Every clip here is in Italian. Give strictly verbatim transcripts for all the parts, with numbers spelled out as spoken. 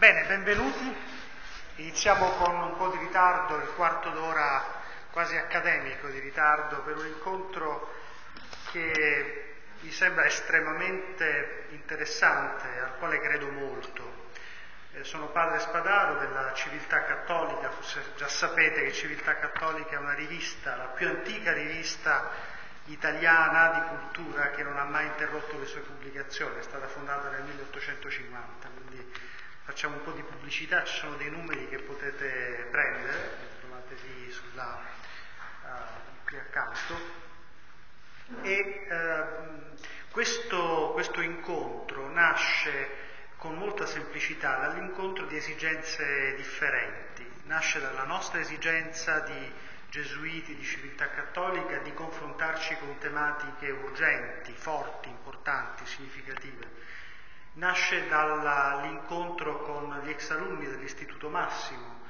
Bene, benvenuti. Iniziamo con un po' di ritardo, il quarto d'ora quasi accademico di ritardo per un incontro che mi sembra estremamente interessante, al quale credo molto. Eh, sono padre Spadaro della Civiltà Cattolica, forse già sapete che Civiltà Cattolica è una rivista, la più antica rivista italiana di cultura che non ha mai interrotto le sue pubblicazioni, è stata fondata nel milleottocentocinquanta, quindi facciamo un po' di pubblicità, ci sono dei numeri che potete prendere, trovate lì sulla, uh, qui accanto. E uh, questo, questo incontro nasce con molta semplicità dall'incontro di esigenze differenti, nasce dalla nostra esigenza di gesuiti, di Civiltà Cattolica, di confrontarci con tematiche urgenti, forti, importanti, significative. Nasce dall'incontro con gli ex alunni dell'Istituto Massimo,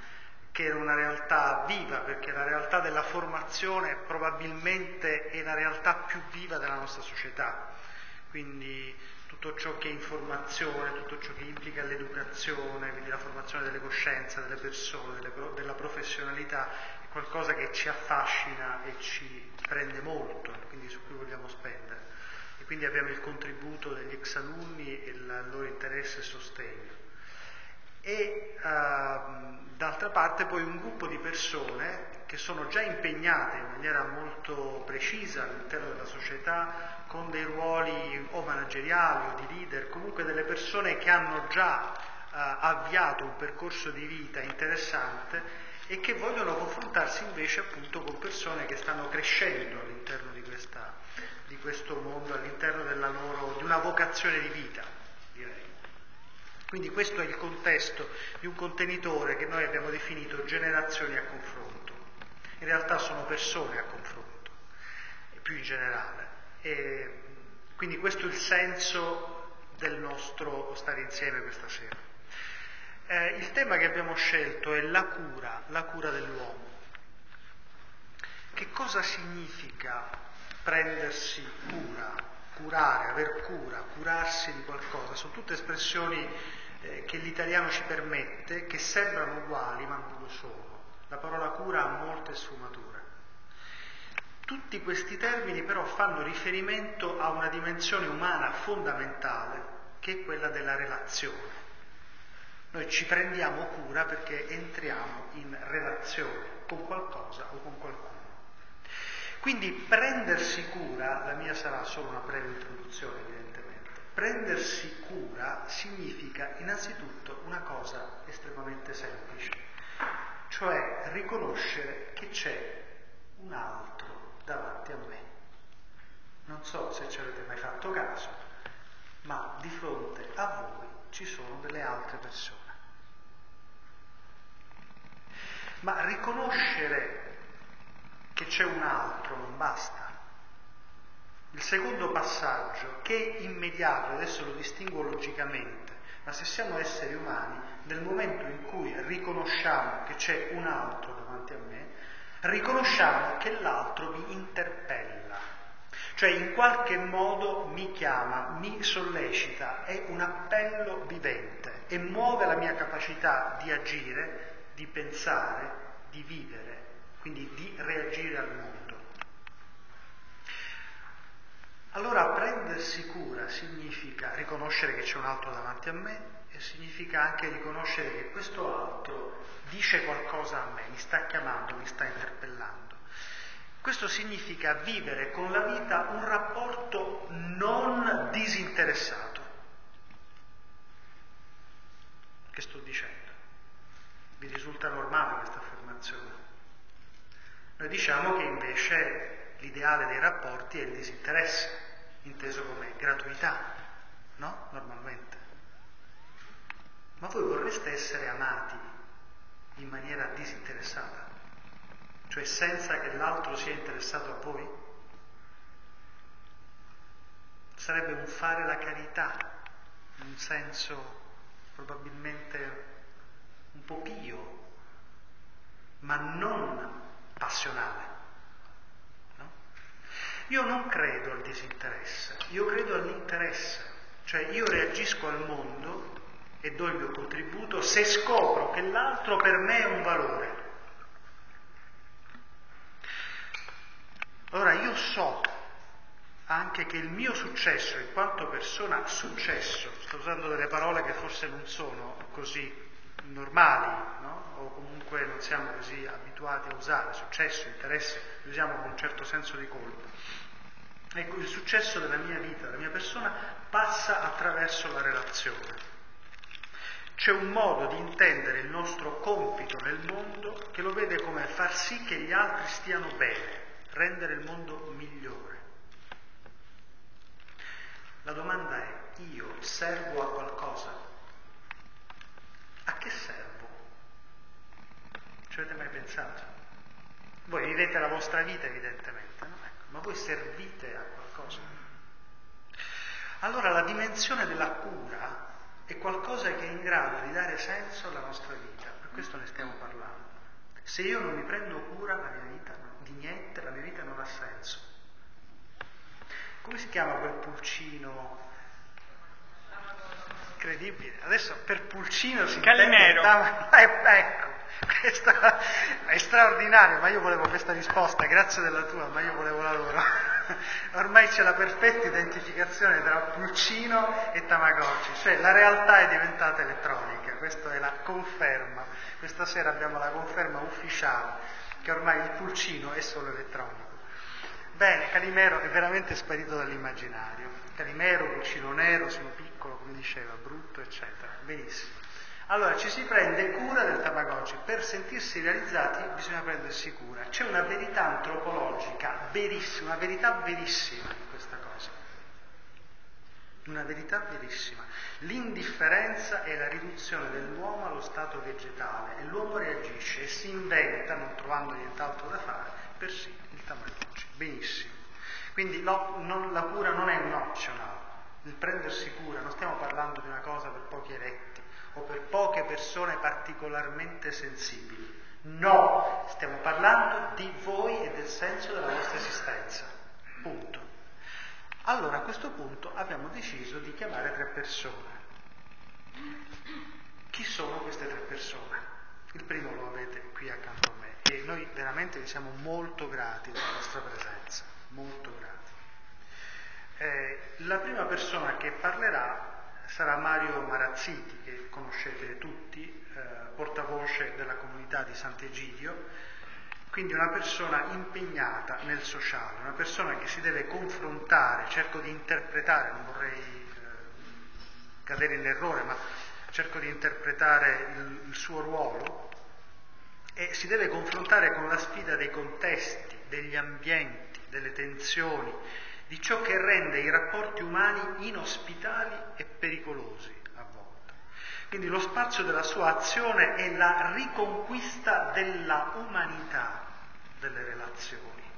che è una realtà viva, perché la realtà della formazione probabilmente è la realtà più viva della nostra società. Quindi tutto ciò che è informazione, tutto ciò che implica l'educazione, quindi la formazione delle coscienze, delle persone, delle pro- della professionalità, qualcosa che ci affascina e ci prende molto, quindi su cui vogliamo spendere. E quindi abbiamo il contributo degli ex alunni e il loro interesse e sostegno. E ehm, d'altra parte poi un gruppo di persone che sono già impegnate in maniera molto precisa all'interno della società con dei ruoli o manageriali o di leader, comunque delle persone che hanno già eh, avviato un percorso di vita interessante e che vogliono confrontarsi invece appunto con persone che stanno crescendo all'interno di, questa, di questo mondo, all'interno della loro, di una vocazione di vita, direi. Quindi questo è il contesto di un contenitore che noi abbiamo definito generazioni a confronto. In realtà sono persone a confronto, più in generale. E quindi questo è il senso del nostro stare insieme questa sera. Eh, il tema che abbiamo scelto è la cura, la cura dell'uomo. Che cosa significa prendersi cura, curare, aver cura, curarsi di qualcosa? Sono tutte espressioni eh, che l'italiano ci permette, che sembrano uguali ma non lo sono. La parola cura ha molte sfumature. Tutti questi termini però fanno riferimento a una dimensione umana fondamentale, che è quella della relazione. Noi ci prendiamo cura perché entriamo in relazione con qualcosa o con qualcuno. Quindi prendersi cura, la mia sarà solo una breve introduzione evidentemente, prendersi cura significa innanzitutto una cosa estremamente semplice, cioè riconoscere che c'è un altro davanti a me. Non so se ci avete mai fatto caso, ma di fronte a voi ci sono delle altre persone. Ma riconoscere che c'è un altro non basta. Il secondo passaggio, che è immediato, adesso lo distingo logicamente, ma se siamo esseri umani, nel momento in cui riconosciamo che c'è un altro davanti a me, riconosciamo che l'altro mi interpella. Cioè in qualche modo mi chiama, mi sollecita, è un appello vivente e muove la mia capacità di agire, di pensare, di vivere, quindi di reagire al mondo. Allora prendersi cura significa riconoscere che c'è un altro davanti a me e significa anche riconoscere che questo altro dice qualcosa a me, mi sta chiamando, mi sta interpellando. Questo significa vivere con la vita un rapporto non disinteressato. Che sto dicendo? Vi risulta normale questa affermazione? Noi diciamo che invece l'ideale dei rapporti è il disinteresse, inteso come gratuità, no? Normalmente. Ma voi vorreste essere amati in maniera disinteressata? Cioè senza che l'altro sia interessato a voi? Sarebbe un fare la carità, in un senso probabilmente un po' pio, ma non passionale. No? Io non credo al disinteresse, io credo all'interesse, cioè io reagisco al mondo e do il mio contributo se scopro che l'altro per me è un valore. Allora io so anche che il mio successo, in quanto persona successo, sto usando delle parole che forse non sono così normali, no? O comunque non siamo così abituati a usare, successo, interesse, li usiamo con un certo senso di colpa. Ecco, il successo della mia vita, della mia persona, passa attraverso la relazione. C'è un modo di intendere il nostro compito nel mondo che lo vede come far sì che gli altri stiano bene, rendere il mondo migliore. La domanda è, io servo a qualcosa? A che servo? Ci avete mai pensato? Voi vivete la vostra vita evidentemente, no? Ecco, ma voi servite a qualcosa? Allora la dimensione della cura è qualcosa che è in grado di dare senso alla nostra vita, per questo ne stiamo parlando. Se io non mi prendo cura la mia vita di niente, la mia vita non ha senso. Come si chiama quel pulcino? Incredibile. Adesso per pulcino si Calimero. Tam- eh, ecco, questo è straordinario, ma io volevo questa risposta, grazie della tua, ma io volevo la loro. Ormai c'è la perfetta identificazione tra pulcino e Tamagotchi, cioè la realtà è diventata elettronica, questa è la conferma. Questa sera abbiamo la conferma ufficiale che ormai il pulcino è solo elettronico. Bene, Calimero è veramente sparito dall'immaginario. Calimero, Pulcino Nero, sono piccolo, come diceva, brutto, eccetera. Benissimo. Allora, ci si prende cura del Tamagotchi. Per sentirsi realizzati bisogna prendersi cura. C'è una verità antropologica, verissima, una verità verissima in questa cosa. Una verità verissima. L'indifferenza è la riduzione dell'uomo allo stato vegetale e l'uomo reagisce e si inventa, non trovando nient'altro da fare, persino il Tamagotchi. Benissimo, quindi lo, non, la cura non è un optional, il prendersi cura, non stiamo parlando di una cosa per pochi eletti o per poche persone particolarmente sensibili, no, stiamo parlando di voi e del senso della vostra esistenza, punto. Allora a questo punto abbiamo deciso di chiamare tre persone. Chi sono queste tre persone? Il primo lo avete qui accanto a me. E noi veramente vi siamo molto grati della vostra presenza, molto grati. Eh, la prima persona che parlerà sarà Mario Marazziti, che conoscete tutti, eh, portavoce della comunità di Sant'Egidio, quindi una persona impegnata nel sociale, una persona che si deve confrontare, cerco di interpretare, non vorrei eh, cadere in errore, ma cerco di interpretare il, il suo ruolo, e si deve confrontare con la sfida dei contesti, degli ambienti, delle tensioni, di ciò che rende i rapporti umani inospitali e pericolosi a volte. Quindi lo spazio della sua azione è la riconquista della umanità delle relazioni.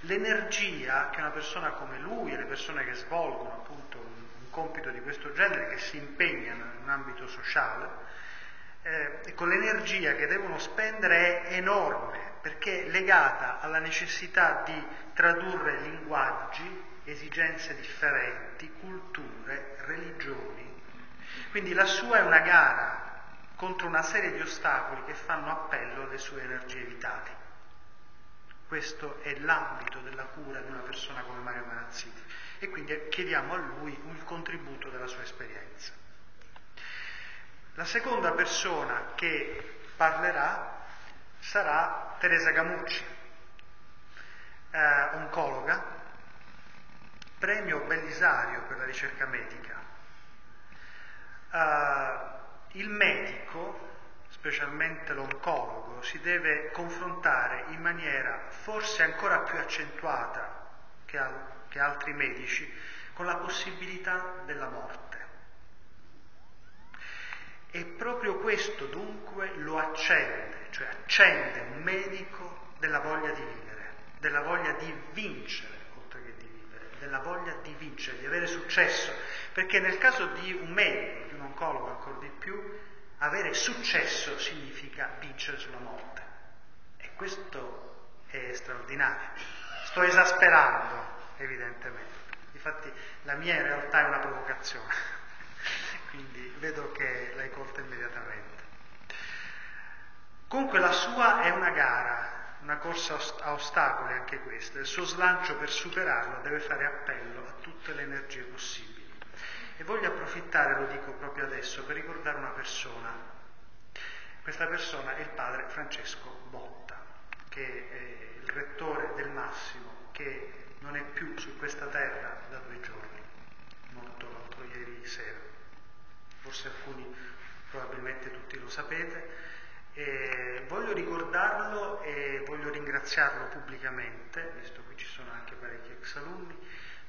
L'energia che una persona come lui e le persone che svolgono appunto un, un compito di questo genere, che si impegnano in un ambito sociale, Eh, ecco, l'energia che devono spendere è enorme, perché è legata alla necessità di tradurre linguaggi, esigenze differenti, culture, religioni. Quindi la sua è una gara contro una serie di ostacoli che fanno appello alle sue energie vitali. Questo è l'ambito della cura di una persona come Mario Marazziti, e quindi chiediamo a lui il contributo della sua esperienza. La seconda persona che parlerà sarà Teresa Gamucci, eh, oncologa, premio Bellisario per la ricerca medica. Eh, il medico, specialmente l'oncologo, si deve confrontare in maniera forse ancora più accentuata che, al- che altri medici con la possibilità della morte. E proprio questo dunque lo accende, cioè accende un medico della voglia di vivere, della voglia di vincere, oltre che di vivere, della voglia di vincere, di avere successo, perché nel caso di un medico, di un oncologo ancora di più, avere successo significa vincere sulla morte. E questo è straordinario. Sto esasperando, evidentemente. Infatti la mia in realtà è una provocazione. quindi vedo che l'hai colta immediatamente. Comunque la sua è una gara, una corsa a ostacoli anche questa, il suo slancio per superarlo deve fare appello a tutte le energie possibili. E voglio approfittare, lo dico proprio adesso, per ricordare una persona. Questa persona è il padre Francesco Botta, che è il rettore del Massimo, che non è più su questa terra da due giorni, morto l'altro ieri sera. Forse alcuni, probabilmente tutti lo sapete. E voglio ricordarlo e voglio ringraziarlo pubblicamente, visto che ci sono anche parecchi ex alunni,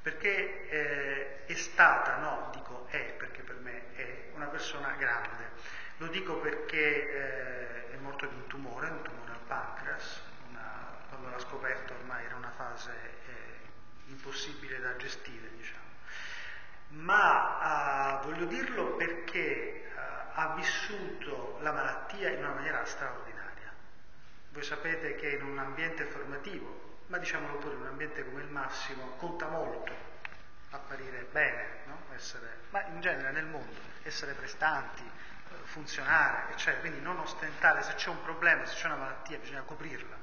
perché eh, è stata, no, dico è, perché per me è una persona grande. Lo dico perché eh, è morto di un tumore, un tumore al pancreas, una, quando l'ha scoperto ormai era una fase eh, impossibile da gestire, diciamo. Ma eh, voglio dirlo perché eh, ha vissuto la malattia in una maniera straordinaria. Voi sapete che in un ambiente formativo, ma diciamolo pure, un ambiente come il Massimo conta molto apparire bene, no? Essere, ma in genere nel mondo, essere prestanti, funzionare, eccetera. Quindi non ostentare, se c'è un problema, se c'è una malattia bisogna coprirla,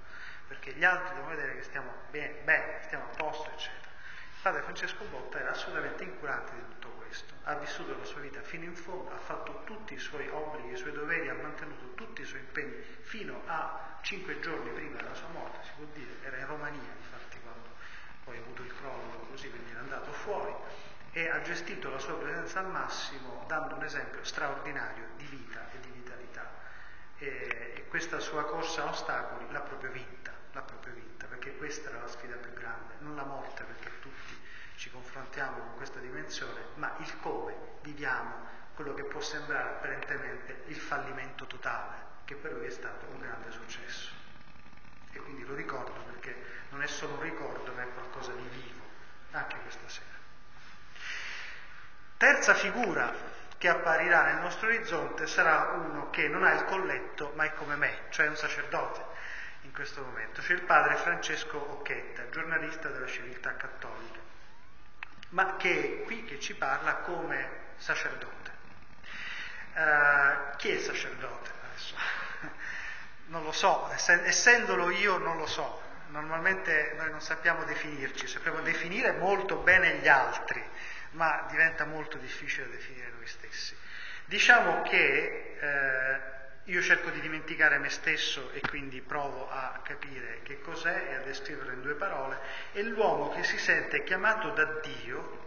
perché gli altri devono vedere che stiamo bene, bene, stiamo a posto, eccetera. Il padre Francesco Botta era assolutamente incurante di tutto questo, ha vissuto la sua vita fino in fondo, ha fatto tutti i suoi obblighi, i suoi doveri, ha mantenuto tutti i suoi impegni fino a cinque giorni prima della sua morte, si può dire, era in Romania infatti quando poi ha avuto il crollo, così, quindi era andato fuori, e ha gestito la sua presenza al Massimo dando un esempio straordinario di vita e di vitalità, e, e questa sua corsa a ostacoli l'ha proprio vinta, l'ha proprio vinta, perché questa era la sfida più grande, non la morte, perché tutti ci confrontiamo con questa dimensione, ma il come viviamo quello che può sembrare apparentemente il fallimento totale, che per lui è stato un grande successo. E quindi lo ricordo perché non è solo un ricordo, ma è qualcosa di vivo, anche questa sera. Terza figura che apparirà nel nostro orizzonte sarà uno che non ha il colletto, ma è come me, cioè un sacerdote in questo momento. C'è il padre Francesco Occhetta, giornalista della Civiltà Cattolica, ma che è qui che ci parla come sacerdote. Uh, chi è sacerdote? Non lo so, essendolo io non lo so, normalmente noi non sappiamo definirci, sappiamo definire molto bene gli altri, ma diventa molto difficile definire noi stessi. Diciamo che eh, io cerco di dimenticare me stesso e quindi provo a capire che cos'è e a descriverlo in due parole. È l'uomo che si sente chiamato da Dio,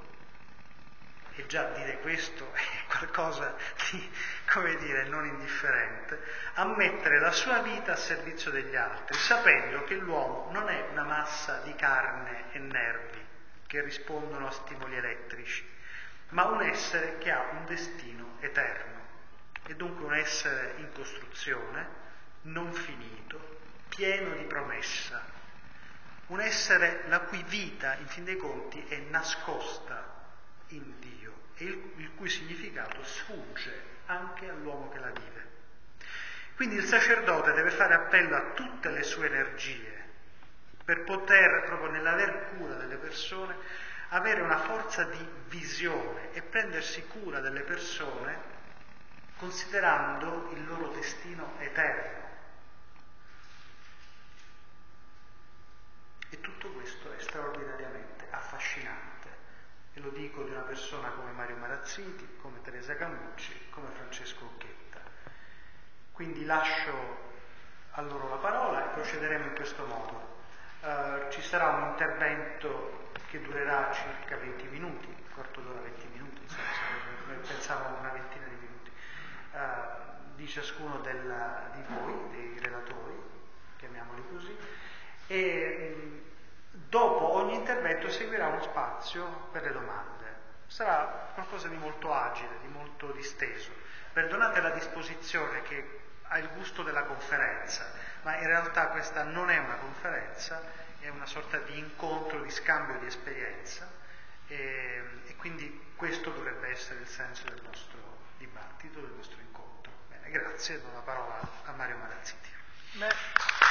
e già dire questo è qualcosa di, come dire, non indifferente, a mettere la sua vita a servizio degli altri, sapendo che l'uomo non è una massa di carne e nervi che rispondono a stimoli elettrici, ma un essere che ha un destino eterno, e dunque un essere in costruzione, non finito, pieno di promessa, un essere la cui vita, in fin dei conti, è nascosta in Dio, e il, il cui significato sfugge anche all'uomo che la vive. Quindi il sacerdote deve fare appello a tutte le sue energie per poter, proprio nell'aver cura delle persone, avere una forza di visione e prendersi cura delle persone considerando il loro destino eterno. E tutto questo è straordinariamente affascinante. E lo dico di una persona come Mario Marazziti, come Teresa Gamucci, come Francesco Occhetta. Quindi lascio a loro la parola e procederemo in questo modo. Uh, ci sarà un intervento che durerà circa venti minuti, un quarto d'ora, venti minuti, insomma, noi pensavamo una ventina di minuti, uh, di ciascuno della, di voi, dei relatori, chiamiamoli così, e um, dopo ogni intervento seguirà uno spazio per le domande. Sarà qualcosa di molto agile, di molto disteso. Perdonate la disposizione che ha il gusto della conferenza, ma in realtà questa non è una conferenza, è una sorta di incontro, di scambio di esperienza, e, e quindi questo dovrebbe essere il senso del nostro dibattito, del nostro incontro. Bene, grazie, do la parola a Mario Marazziti. Beh.